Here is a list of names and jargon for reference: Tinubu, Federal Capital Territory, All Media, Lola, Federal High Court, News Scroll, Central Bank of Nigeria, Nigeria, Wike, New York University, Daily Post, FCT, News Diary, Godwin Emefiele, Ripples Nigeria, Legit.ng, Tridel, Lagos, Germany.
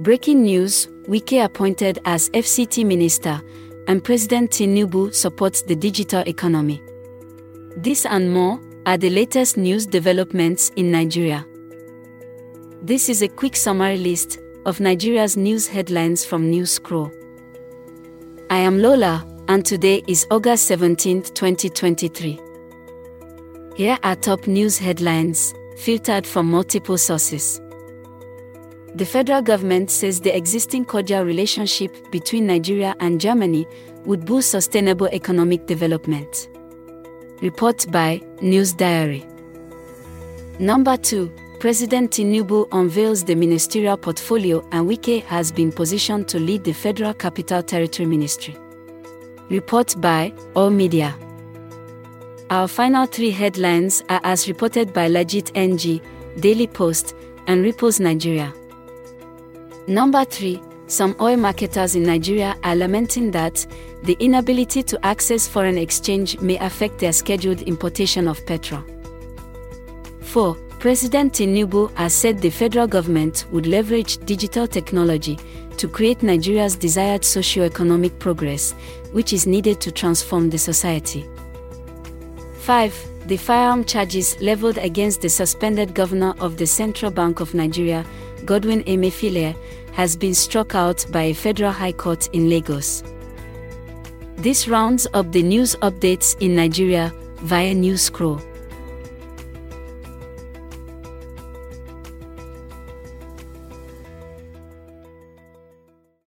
Breaking news, Wike appointed as FCT minister, and President Tinubu supports the digital economy. This and more are the latest news developments in Nigeria. This is a quick summary list of Nigeria's news headlines from News Scroll. I am Lola, and today is August 17, 2023. Here are top news headlines, filtered from multiple sources. The federal government says the existing cordial relationship between Nigeria and Germany would boost sustainable economic development. Report by News Diary. Number 2, President Tinubu unveils the ministerial portfolio and Wike has been positioned to lead the Federal Capital Territory Ministry. Report by All Media. Our final three headlines are as reported by Legit.ng, Daily Post, and Ripples Nigeria. Number 3, some oil marketers in Nigeria are lamenting that the inability to access foreign exchange may affect their scheduled importation of petrol. 4, President Tinubu has said the federal government would leverage digital technology to create Nigeria's desired socio-economic progress, which is needed to transform the society. 5, the firearm charges leveled against the suspended governor of the Central Bank of Nigeria, Godwin Emefiele, has been struck out by a Federal High Court in Lagos. This rounds up the news updates in Nigeria via News Scroll.